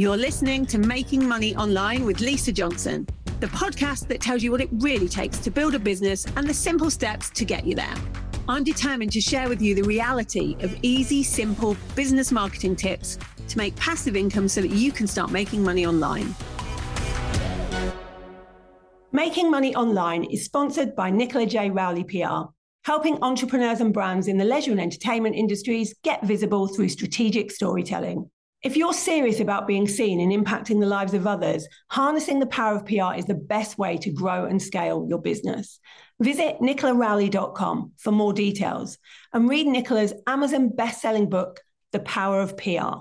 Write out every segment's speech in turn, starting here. You're listening to Making Money Online with Lisa Johnson, the podcast that tells you what it really takes to build a business and the simple steps to get you there. I'm determined to share with you the reality of easy, simple business marketing tips to make passive income so that you can start making money online. Making Money Online is sponsored by Nicola J. Rowley PR, helping entrepreneurs and brands in the leisure and entertainment industries get visible through strategic storytelling. If you're serious about being seen and impacting the lives of others, harnessing the power of PR is the best way to grow and scale your business. Visit NicolaRowley.com for more details and read Nicola's Amazon best-selling book, The Power of PR.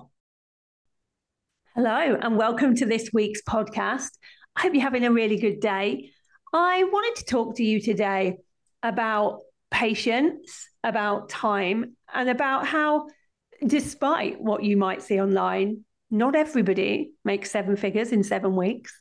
Hello, and welcome to this week's podcast. I hope you're having a really good day. I wanted to talk to you today about patience, about time, and about how, despite what you might see online, not everybody makes seven figures in 7 weeks,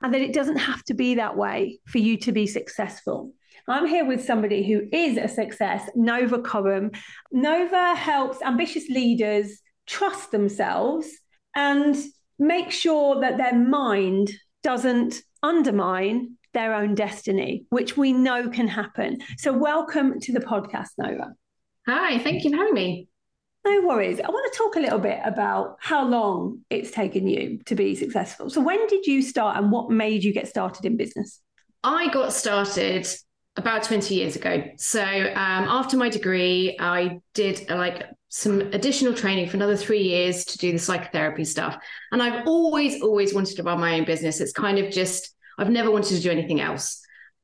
and that it doesn't have to be that way for you to be successful. I'm here with somebody who is a success, Nova Cobban. Nova helps ambitious leaders trust themselves and make sure that their mind doesn't undermine their own destiny, which we know can happen. So welcome to the podcast, Nova. Hi, thank you for having me. No worries. I want to talk a little bit about how long it's taken you to be successful. So when did you start and what made you get started in business? I got started about 20 years ago. So after my degree, I did some additional training for another 3 years to do the psychotherapy stuff. And I've always wanted to run my own business. It's kind of just, I've never wanted to do anything else.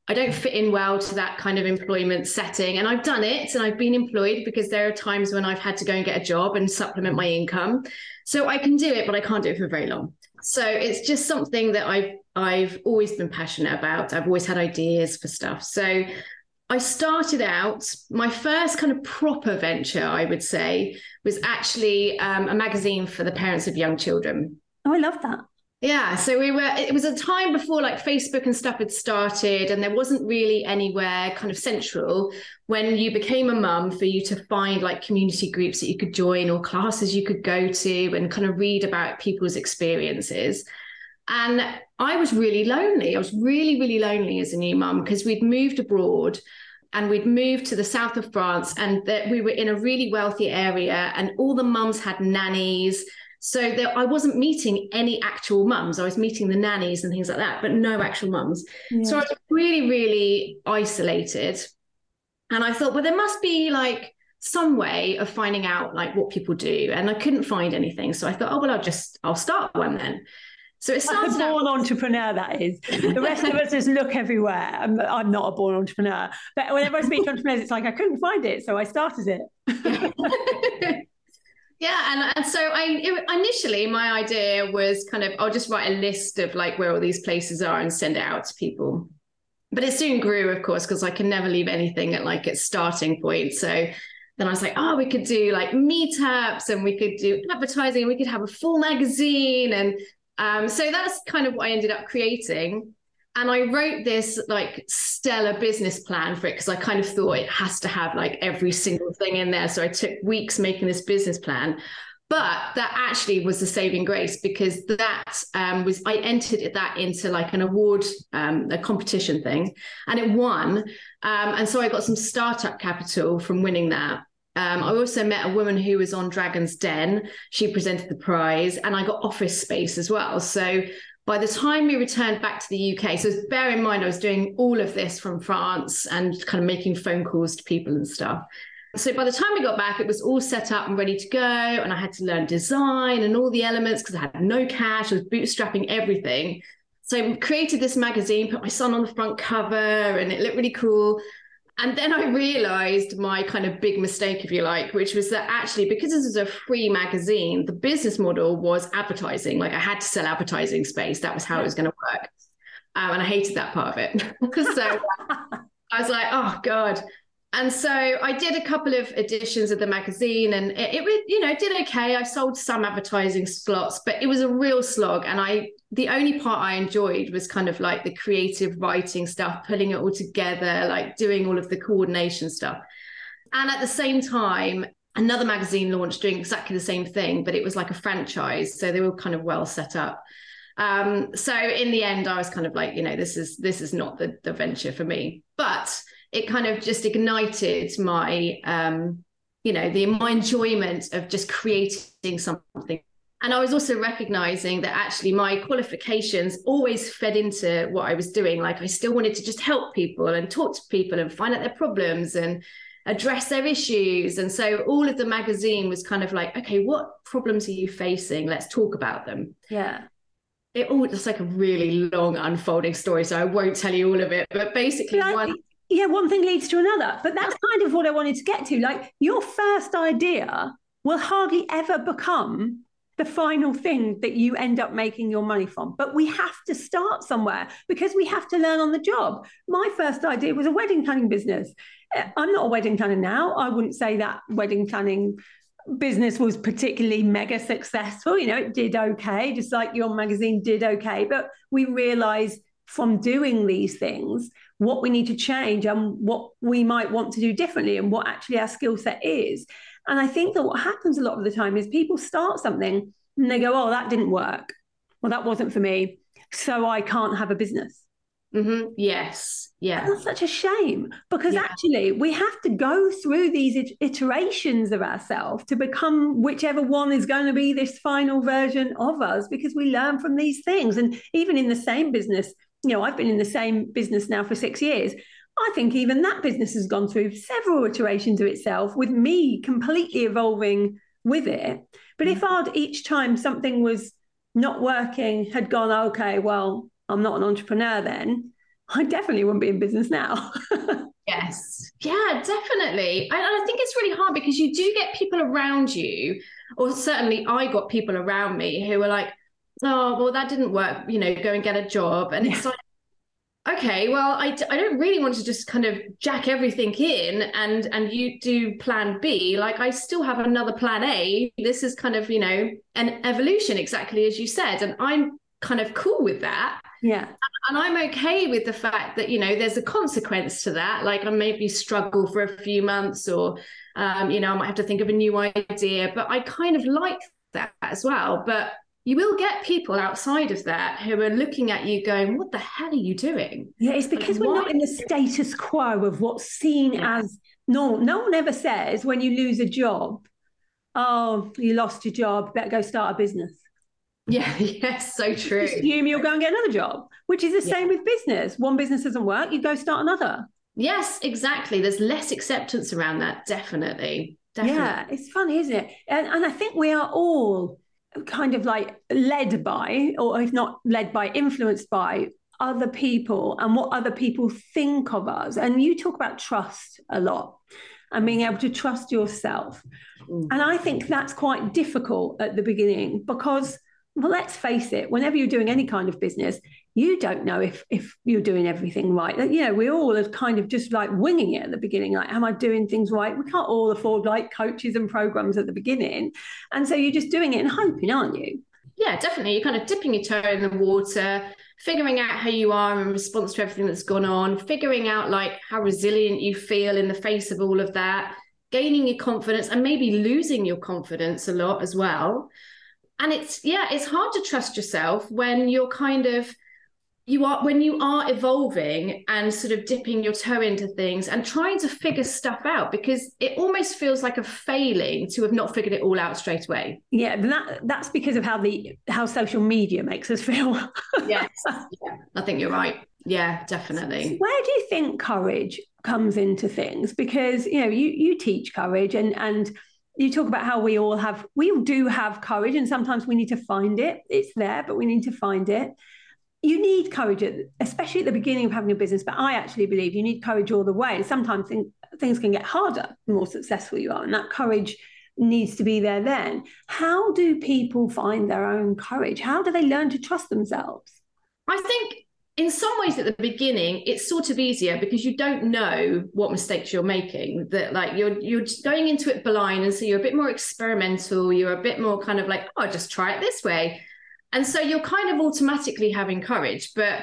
I don't fit in well to that kind of employment setting. And I've done it and I've been employed because there are times when I've had to go and get a job and supplement my income. So I can do it, but I can't do it for very long. So it's just something that I've always been passionate about. I've always had ideas for stuff. So I started out, my first kind of proper venture, I would say, was actually a magazine for the parents of young children. Oh, I love that. Yeah. So it was a time before like Facebook and stuff had started, and there wasn't really anywhere kind of central when you became a mum for you to find like community groups that you could join or classes you could go to and kind of read about people's experiences. And I was really lonely. I was really, really lonely as a new mum because we'd moved abroad and we'd moved to the south of France, and we were in a really wealthy area and all the mums had nannies. So I wasn't meeting any actual mums. I was meeting the nannies and things like that, but no actual mums. Yeah. So I was really, really isolated. And I thought, well, there must be like some way of finding out like what people do. And I couldn't find anything. So I thought, oh, well, I'll start one then. So it sounds like a born entrepreneur, that is. The rest of us just look everywhere. I'm not a born entrepreneur. But whenever I speak to entrepreneurs, it's like, I couldn't find it. So I started it. Yeah. And so initially my idea was kind of, I'll just write a list of like where all these places are and send it out to people. But it soon grew, of course, because I can never leave anything at like its starting point. So then I was like, oh, we could do like meetups and we could do advertising. We could have a full magazine. And so that's kind of what I ended up creating. And I wrote this like stellar business plan for it because I kind of thought it has to have like every single thing in there. So I took weeks making this business plan, but that actually was the saving grace because that I entered that into like an award, a competition thing, and it won. And so I got some startup capital from winning that. I also met a woman who was on Dragon's Den. She presented the prize and I got office space as well. So by the time we returned back to the UK, so bear in mind, I was doing all of this from France and kind of making phone calls to people and stuff. So by the time we got back, it was all set up and ready to go. And I had to learn design and all the elements because I had no cash. I was bootstrapping everything. So I created this magazine, put my son on the front cover, and it looked really cool. And then I realized my kind of big mistake, if you like, which was that actually, because this was a free magazine, the business model was advertising. Like I had to sell advertising space. That was how it was going to work. And I hated that part of it. So I was like, oh God. And so I did a couple of editions of the magazine and it you know, did okay. I sold some advertising slots, but it was a real slog. And the only part I enjoyed was kind of like the creative writing stuff, putting it all together, like doing all of the coordination stuff. And at the same time, Another magazine launched doing exactly the same thing, but it was like a franchise. So they were kind of well set up. So in the end, I was kind of like, you know, this is not the venture for me. But it kind of just ignited my, you know, my enjoyment of just creating something. And I was also recognizing that actually my qualifications always fed into what I was doing. Like I still wanted to just help people and talk to people and find out their problems and address their issues. And so all of the magazine was kind of like, okay, what problems are you facing? Let's talk about them. Yeah. It's like a really long unfolding story, so I won't tell you all of it. But basically one thing leads to another. But that's kind of what I wanted to get to. Like your first idea will hardly ever become the final thing that you end up making your money from. But we have to start somewhere because we have to learn on the job. My first idea was a wedding planning business. I'm not a wedding planner now. I wouldn't say that wedding planning business was particularly mega successful. You know, it did okay, just like your magazine did okay. But we realized from doing these things what we need to change and what we might want to do differently and what actually our skill set is. And I think that what happens a lot of the time is people start something and they go, oh, that didn't work. Well, that wasn't for me. So I can't have a business. Mm-hmm. Yes. Yeah. And that's such a shame because actually we have to go through these iterations of ourselves to become whichever one is going to be this final version of us, because we learn from these things. And even in the same business, you know, I've been in the same business now for 6 years. I think even that business has gone through several iterations of itself with me completely evolving with it. But if I'd each time something was not working had gone, okay, well, I'm not an entrepreneur then, I definitely wouldn't be in business now. Yes. Yeah, definitely. And I think it's really hard because you do get people around you, or certainly I got people around me who were like, oh, well, that didn't work, you know, go and get a job. And it's like, okay, well, I don't really want to just kind of jack everything in and you do plan B. Like I still have another plan A. This is kind of, you know, an evolution, exactly as you said. And I'm kind of cool with that. Yeah. And I'm okay with the fact that, you know, there's a consequence to that. Like I maybe struggle for a few months or, you know, I might have to think of a new idea, but I kind of like that as well. But you will get people outside of that who are looking at you going, what the hell are you doing? Yeah, it's because we're not in the status quo of what's seen as normal. No one ever says when you lose a job, oh, you lost your job, better go start a business. Yeah, yes, so true. Just assume you'll go and get another job, which is the same with business. One business doesn't work, you go start another. Yes, exactly. There's less acceptance around that, definitely. Yeah, it's funny, isn't it? And I think we are all kind of like led by, or if not led by, influenced by other people and what other people think of us. And you talk about trust a lot and being able to trust yourself. And I think that's quite difficult at the beginning because, well, let's face it, whenever you're doing any kind of business, you don't know if you're doing everything right. You know, we all are kind of just like winging it at the beginning. Like, am I doing things right? We can't all afford like coaches and programs at the beginning. And so you're just doing it and hoping, aren't you? Yeah, definitely. You're kind of dipping your toe in the water, figuring out how you are in response to everything that's gone on, figuring out like how resilient you feel in the face of all of that, gaining your confidence and maybe losing your confidence a lot as well. And it's hard to trust yourself when you're kind of, when you are evolving and sort of dipping your toe into things and trying to figure stuff out, because it almost feels like a failing to have not figured it all out straight away. Yeah, but that's because of how social media makes us feel. Yes, yeah, I think you're right. Yeah, definitely. Where do you think courage comes into things? Because, you know, you teach courage and you talk about how we all do have courage, and sometimes we need to find it. It's there, but we need to find it. You need courage, especially at the beginning of having a business, but I actually believe you need courage all the way. And sometimes things can get harder the more successful you are, and that courage needs to be there then. How do people find their own courage? How do they learn to trust themselves? I think in some ways at the beginning, it's sort of easier because you don't know what mistakes you're making, that like you're just going into it blind. And so you're a bit more experimental. You're a bit more kind of like, oh, I'll just try it this way. And so you're kind of automatically having courage, but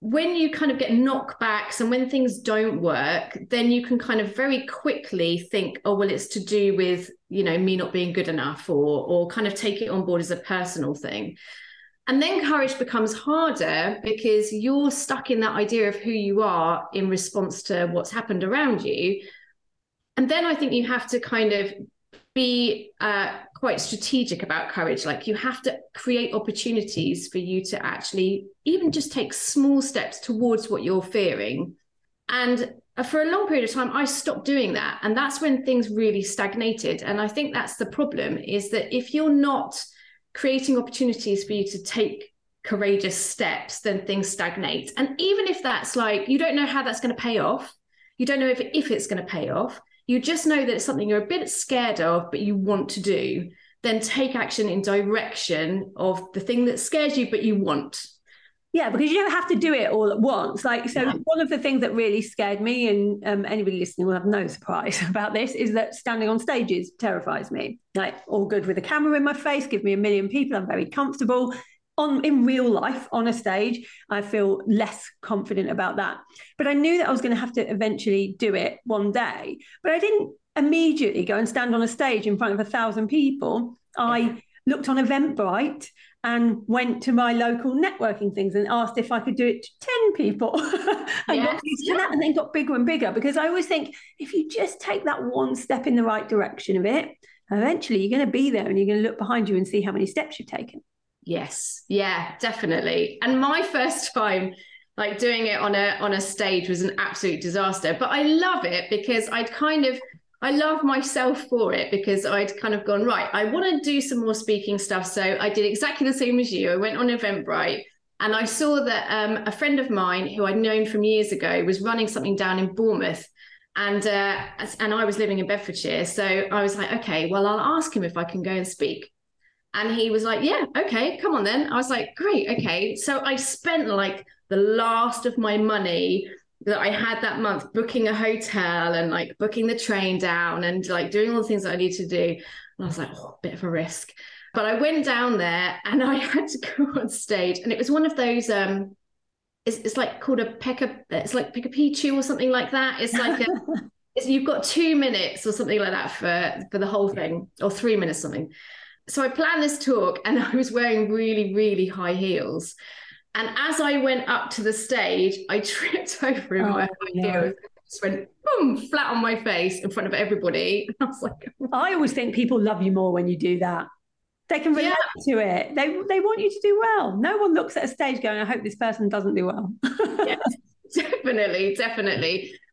when you kind of get knockbacks and when things don't work, then you can kind of very quickly think, oh, well, it's to do with, you know, me not being good enough, or kind of take it on board as a personal thing. And then courage becomes harder because you're stuck in that idea of who you are in response to what's happened around you. And then I think you have to kind of be quite strategic about courage. Like, you have to create opportunities for you to actually even just take small steps towards what you're fearing. And for a long period of time, I stopped doing that. And that's when things really stagnated. And I think that's the problem, is that if you're not creating opportunities for you to take courageous steps, then things stagnate. And even if that's like, you don't know how that's going to pay off, you don't know if it's going to pay off, you just know that it's something you're a bit scared of, but you want to do, then take action in direction of the thing that scares you, but you want. Yeah, because you don't have to do it all at once. Like, so one of the things that really scared me, and anybody listening will have no surprise about this, is that standing on stages terrifies me. Like, all good with a camera in my face, give me a million people, I'm very comfortable. In real life, on a stage, I feel less confident about that. But I knew that I was going to have to eventually do it one day. But I didn't immediately go and stand on a stage in front of 1,000 people. I looked on Eventbrite and went to my local networking things and asked if I could do it to 10 people. Got used to that, and then got bigger and bigger, because I always think, if you just take that one step in the right direction of it, eventually you're going to be there and you're going to look behind you and see how many steps you've taken. Yes. Yeah, definitely. And my first time like doing it on a stage was an absolute disaster, but I love it because I love myself for it, because I'd kind of gone, right, I want to do some more speaking stuff. So I did exactly the same as you. I went on Eventbrite and I saw that a friend of mine who I'd known from years ago was running something down in Bournemouth, and I was living in Bedfordshire. So I was like, okay, well, I'll ask him if I can go and speak. And he was like, yeah, okay, come on then. I was like, great, okay. So I spent like the last of my money that I had that month booking a hotel and like booking the train down and like doing all the things that I need to do. And I was like, oh, bit of a risk. But I went down there and I had to go on stage. And it was one of those, it's like called a Pekka, it's like Pekka Pichu or something like that. It's like, you've got 2 minutes or something like that for the whole thing, or 3 minutes, something. So I planned this talk and I was wearing really, really high heels. And as I went up to the stage, I tripped over in my heels. Just went boom, flat on my face in front of everybody. And I was like, I always think people love you more when you do that. They can relate to it. They want you to do well. No one looks at a stage going, I hope this person doesn't do well. Yes, definitely.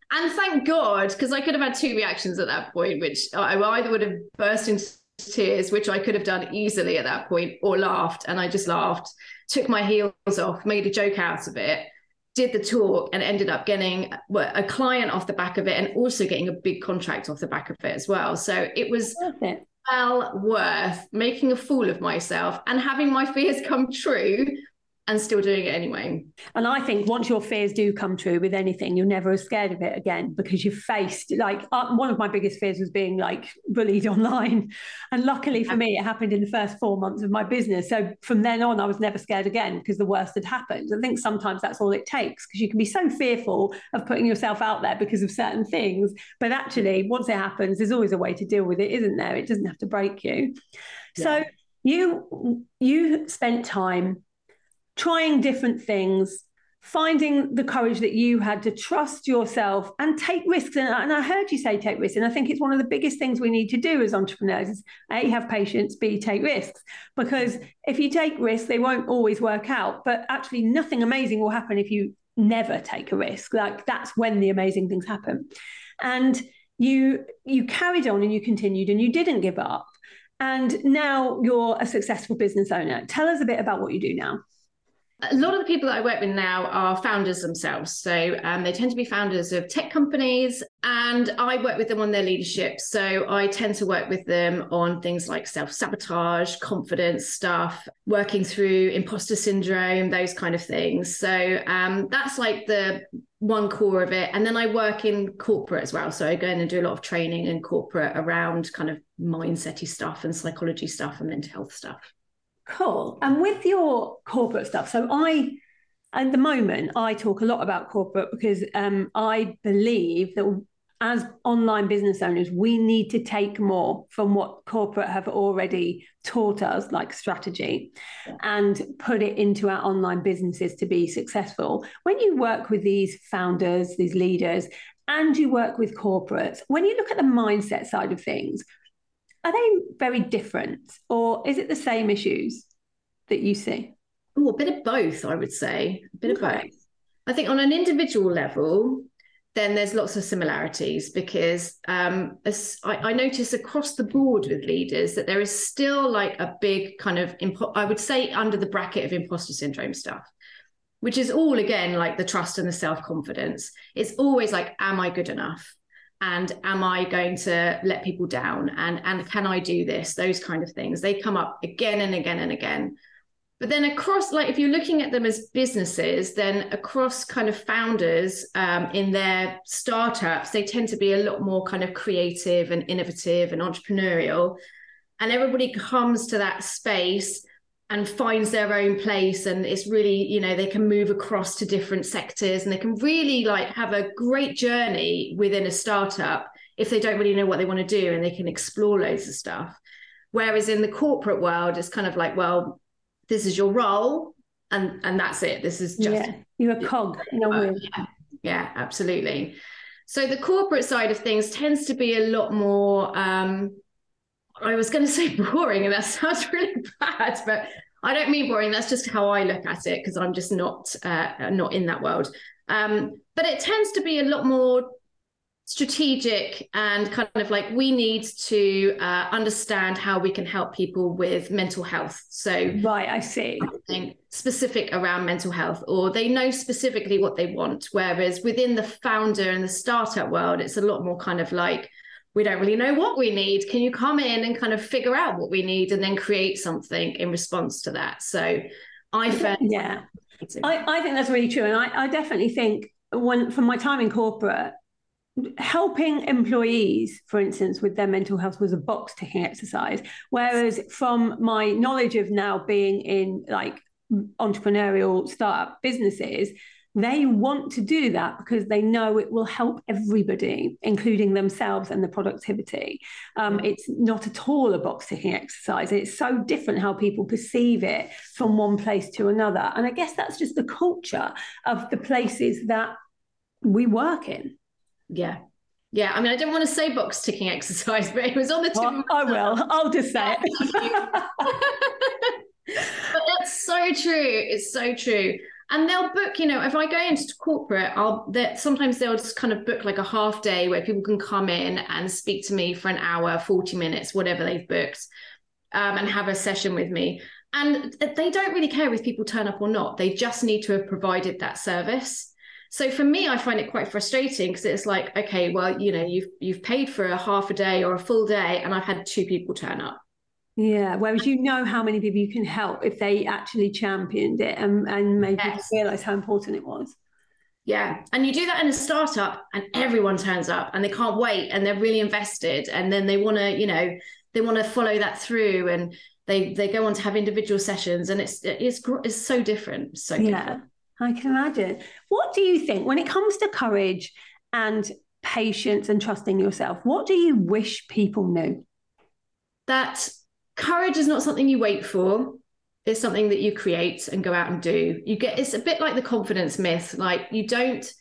And thank God, because I could have had two reactions at that point, which I either would have burst into tears, which I could have done easily at that point, or laughed. And I just laughed, took my heels off, made a joke out of it, did the talk, and ended up getting a client off the back of it, and also getting a big contract off the back of it as well. So it was well worth making a fool of myself and having my fears come true, and still doing it anyway. And I think once your fears do come true with anything, you're never as scared of it again, because you've faced, like, one of my biggest fears was being like bullied online. And luckily for me, it happened in the first 4 months of my business. So from then on, I was never scared again, because the worst had happened. I think sometimes that's all it takes, because you can be so fearful of putting yourself out there because of certain things. But actually, once it happens, there's always a way to deal with it, isn't there? It doesn't have to break you. Yeah. So you spent time trying different things, finding the courage that you had to trust yourself and take risks. And I heard you say take risks. And I think it's one of the biggest things we need to do as entrepreneurs is A, have patience, B, take risks. Because if you take risks, they won't always work out. But actually nothing amazing will happen if you never take a risk. Like, that's when the amazing things happen. And you carried on and you continued and you didn't give up. And now you're a successful business owner. Tell us a bit about what you do now. A lot of the people that I work with now are founders themselves. So they tend to be founders of tech companies, and I work with them on their leadership. So I tend to work with them on things like self-sabotage, confidence stuff, working through imposter syndrome, those kind of things. So that's like the one core of it. And then I work in corporate as well. So I go in and do a lot of training in corporate around kind of mindset-y stuff and psychology stuff and mental health stuff. Cool. And with your corporate stuff, so I At the moment, I talk a lot about corporate because I believe that as online business owners, we need to take more from what corporate have already taught us, like strategy, and put it into our online businesses to be successful. When you work with these founders, these leaders, and you work with corporates, when you look at the mindset side of things, are they very different, or is it the same issues that you see? Oh, a bit of both, I would say. A bit of both. I think on an individual level, then there's lots of similarities because I notice across the board with leaders that there is still like a big kind of, I would say under the bracket of imposter syndrome stuff, which is all again, like the trust and the self-confidence. It's always like, am I good enough? And am I going to let people down? And can I do this? Those kind of things. They come up again and again and again. But then across, like if you're looking at them as businesses, then across kind of founders in their startups, they tend to be a lot more kind of creative and innovative and entrepreneurial. And everybody comes to that space and finds their own place. And it's really, you know, they can move across to different sectors and they can really like have a great journey within a startup if they don't really know what they want to do and they can explore loads of stuff. Whereas in the corporate world, it's kind of like, well, this is your role and that's it. This is just... Yeah, you're a cog. Yeah, absolutely. So the corporate side of things tends to be a lot more... I was going to say boring, and that sounds really bad, but I don't mean boring. That's just how I look at it because I'm just not in that world. But it tends to be a lot more strategic and kind of like we need to understand how we can help people with mental health. So right, I see. Something specific around mental health, or they know specifically what they want. Whereas within the founder and the startup world, it's a lot more kind of like, we don't really know what we need. Can you come in and kind of figure out what we need and then create something in response to that? So I think that's really true. And I definitely think from my time in corporate, helping employees, for instance, with their mental health was a box ticking exercise. Whereas from my knowledge of now being in like entrepreneurial startup businesses, they want to do that because they know it will help everybody, including themselves and the productivity. It's not at all a box-ticking exercise. It's so different how people perceive it from one place to another. And I guess that's just the culture of the places that we work in. Yeah. Yeah, I mean, I don't want to say box-ticking exercise, but it was on the tip of my tongue. I will. I'll just say it. But that's so true. It's so true. And they'll book, you know, if I go into corporate, sometimes they'll just kind of book like a half day where people can come in and speak to me for an hour, 40 minutes, whatever they've booked, and have a session with me. And they don't really care if people turn up or not. They just need to have provided that service. So for me, I find it quite frustrating because it's like, okay, well, you know, you've paid for a half a day or a full day and I've had two people turn up. Yeah, whereas you know how many people you can help if they actually championed it and made people realise how important it was. Yeah, and you do that in a startup and everyone turns up and they can't wait and they're really invested and then they want to, you know, they want to follow that through and they go on to have individual sessions and it's so different. So different. Yeah, I can imagine. What do you think when it comes to courage and patience and trusting yourself, what do you wish people knew? That courage is not something you wait for. It's something that you create and go out and do. It's a bit like the confidence myth. Like you don't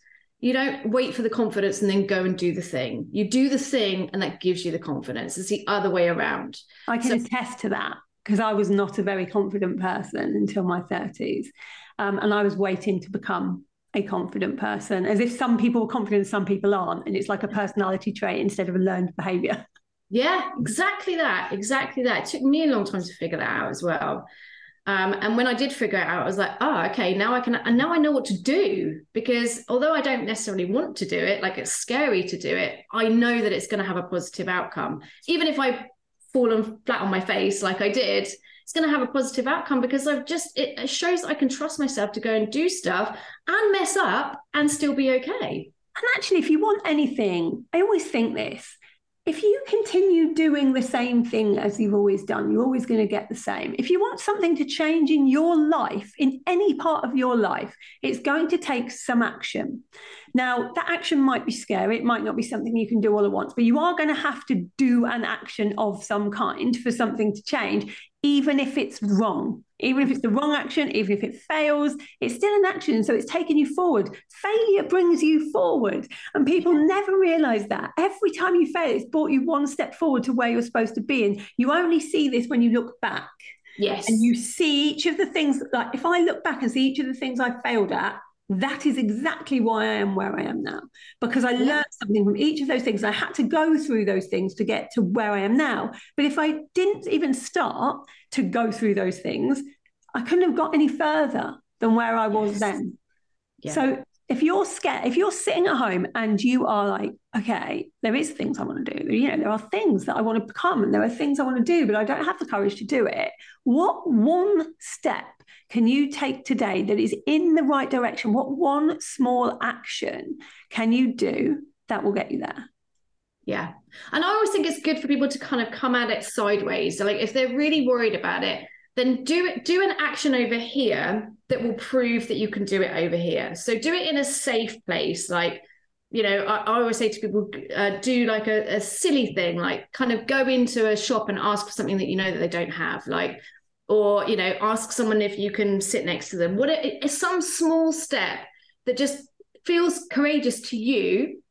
wait for the confidence and then go and do the thing. You do the thing and that gives you the confidence. It's the other way around. I can attest to that because I was not a very confident person until my 30s. And I was waiting to become a confident person, as if some people are confident, some people aren't. And it's like a personality trait instead of a learned behavior. Yeah, exactly that. Exactly that. It took me a long time to figure that out as well. And when I did figure it out, I was like, oh, okay, now I know what to do, because although I don't necessarily want to do it, like it's scary to do it, I know that it's going to have a positive outcome. Even if I fall flat on my face like I did, it's going to have a positive outcome because it shows I can trust myself to go and do stuff and mess up and still be okay. And actually, if you want anything, I always think this, If you continue doing the same thing as you've always done, you're always going to get the same. If you want something to change in your life, in any part of your life, it's going to take some action. Now, that action might be scary. It might not be something you can do all at once, but you are going to have to do an action of some kind for something to change, even if it's wrong. Even if it's the wrong action, even if it fails, it's still an action. So it's taking you forward. Failure brings you forward. And people never realize that. Every time you fail, it's brought you one step forward to where you're supposed to be. And you only see this when you look back. Yes. And you see each of the things, like if I look back and see each of the things I failed at, that is exactly why I am where I am now, because I learned something from each of those things. I had to go through those things to get to where I am now. But if I didn't even start to go through those things, I couldn't have got any further than where I was then. Yeah. So if you're scared, if you're sitting at home and you are like, okay, there is things I want to do. You know, there are things that I want to become and there are things I want to do, but I don't have the courage to do it. What one step can you take today that is in the right direction? What one small action can you do that will get you there? Yeah. And I always think it's good for people to kind of come at it sideways. So like if they're really worried about it, then do an action over here that will prove that you can do it over here. So do it in a safe place. Like, you know, I always say to people, do like a silly thing, like kind of go into a shop and ask for something that you know that they don't have. Like, or, you know, ask someone if you can sit next to them. What it's some small step that just feels courageous to you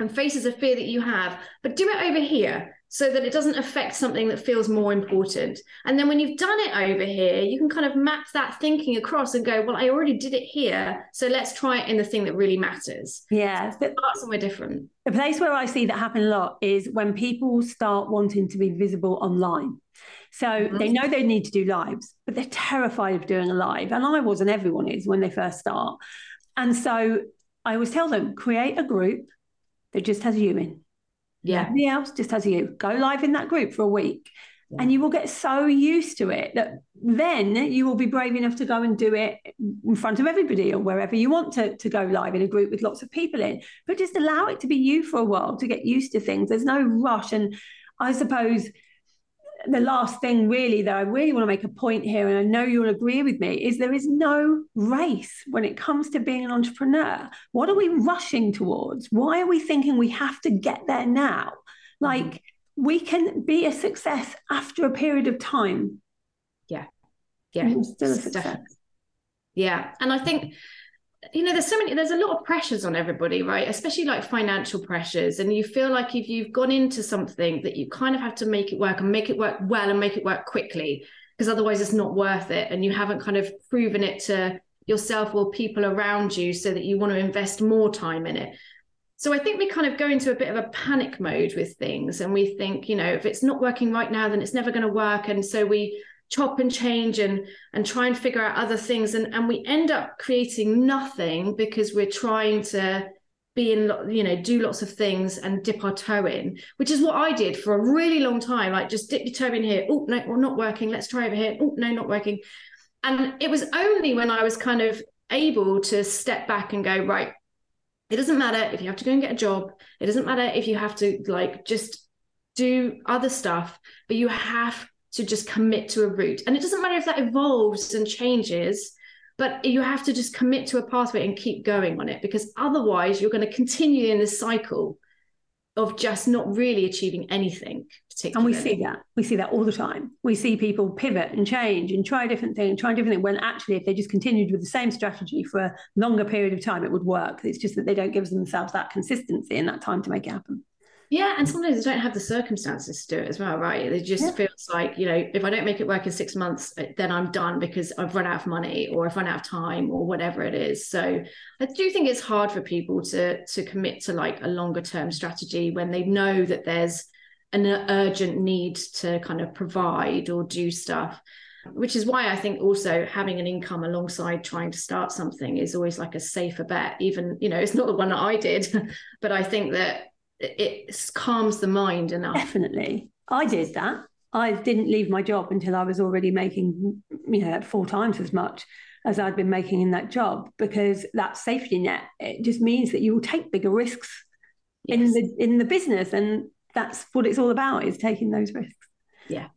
and faces a fear that you have, but do it over here so that it doesn't affect something that feels more important. And then when you've done it over here, you can kind of map that thinking across and go, well, I already did it here, so let's try it in the thing that really matters. Yeah. So start somewhere different. The place where I see that happen a lot is when people start wanting to be visible online. So they know they need to do lives, but they're terrified of doing a live. And I was, and everyone is when they first start. And so I always tell them, create a group that just has you in. Yeah. Everybody else just has you. Go live in that group for a week. Yeah. And you will get so used to it that then you will be brave enough to go and do it in front of everybody or wherever you want to go live in a group with lots of people in. But just allow it to be you for a while to get used to things. There's no rush. And I suppose the last thing really that I really want to make a point here, and I know you'll agree with me, is there is no race when it comes to being an entrepreneur. What are we rushing towards? Why are we thinking we have to get there now? Like we can be a success after a period of time. Yeah. Yeah. And still a success. Yeah. And I think, you know, there's a lot of pressures on everybody, right? Especially like financial pressures. And you feel like if you've gone into something that you kind of have to make it work and make it work well and make it work quickly, because otherwise it's not worth it. And you haven't kind of proven it to yourself or people around you so that you want to invest more time in it. So I think we kind of go into a bit of a panic mode with things. And we think, you know, if it's not working right now, then it's never going to work. And so we chop and change and try and figure out other things. And we end up creating nothing because we're trying to be in, you know, do lots of things and dip our toe in, which is what I did for a really long time. Like just dip your toe in here. Oh, no, we're not working. Let's try over here. Oh, no, not working. And it was only when I was kind of able to step back and go, right, it doesn't matter if you have to go and get a job. It doesn't matter if you have to like just do other stuff, but you have to just commit to a route. And it doesn't matter if that evolves and changes, but you have to just commit to a pathway and keep going on it, because otherwise you're going to continue in this cycle of just not really achieving anything particularly. And we see that all the time. We see people pivot and change and try different things, when actually if they just continued with the same strategy for a longer period of time, it would work. It's just that they don't give themselves that consistency and that time to make it happen. Yeah, and sometimes they don't have the circumstances to do it as well, right? It just feels like, you know, if I don't make it work in 6 months, then I'm done because I've run out of money or I've run out of time or whatever it is. So I do think it's hard for people to commit to like a longer term strategy when they know that there's an urgent need to kind of provide or do stuff, which is why I think also having an income alongside trying to start something is always like a safer bet. Even, you know, it's not the one that I did, but I think that it calms the mind enough. Definitely. I did that. I didn't leave my job until I was already making, you know, 4 times as much as I'd been making in that job, because that safety net, it just means that you will take bigger risks in the business. And that's what it's all about, is taking those risks. Yeah.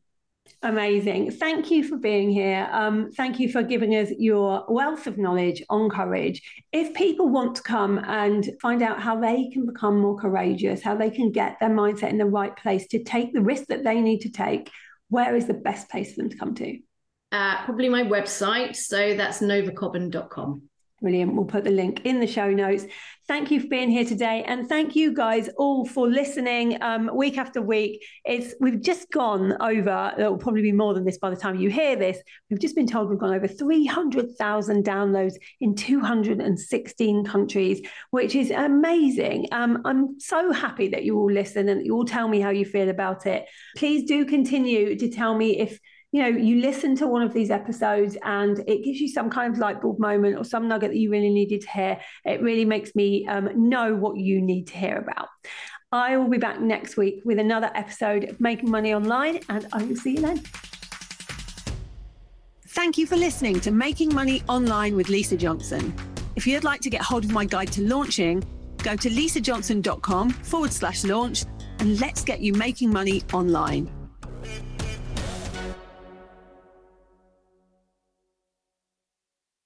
Amazing. Thank you for being here. Thank you for giving us your wealth of knowledge on courage. If people want to come and find out how they can become more courageous, how they can get their mindset in the right place to take the risk that they need to take, where is the best place for them to come to? Probably my website. So that's novacobban.com. Brilliant. We'll put the link in the show notes. Thank you for being here today. And thank you guys all for listening week after week. We've just gone over, it'll probably be more than this by the time you hear this. We've just been told we've gone over 300,000 downloads in 216 countries, which is amazing. I'm so happy that you all listen and you all tell me how you feel about it. Please do continue to tell me if you listen to one of these episodes and it gives you some kind of light bulb moment or some nugget that you really needed to hear. It really makes me know what you need to hear about. I will be back next week with another episode of Making Money Online, and I will see you then. Thank you for listening to Making Money Online with Lisa Johnson. If you'd like to get hold of my guide to launching, go to lisajohnson.com/launch and let's get you making money online.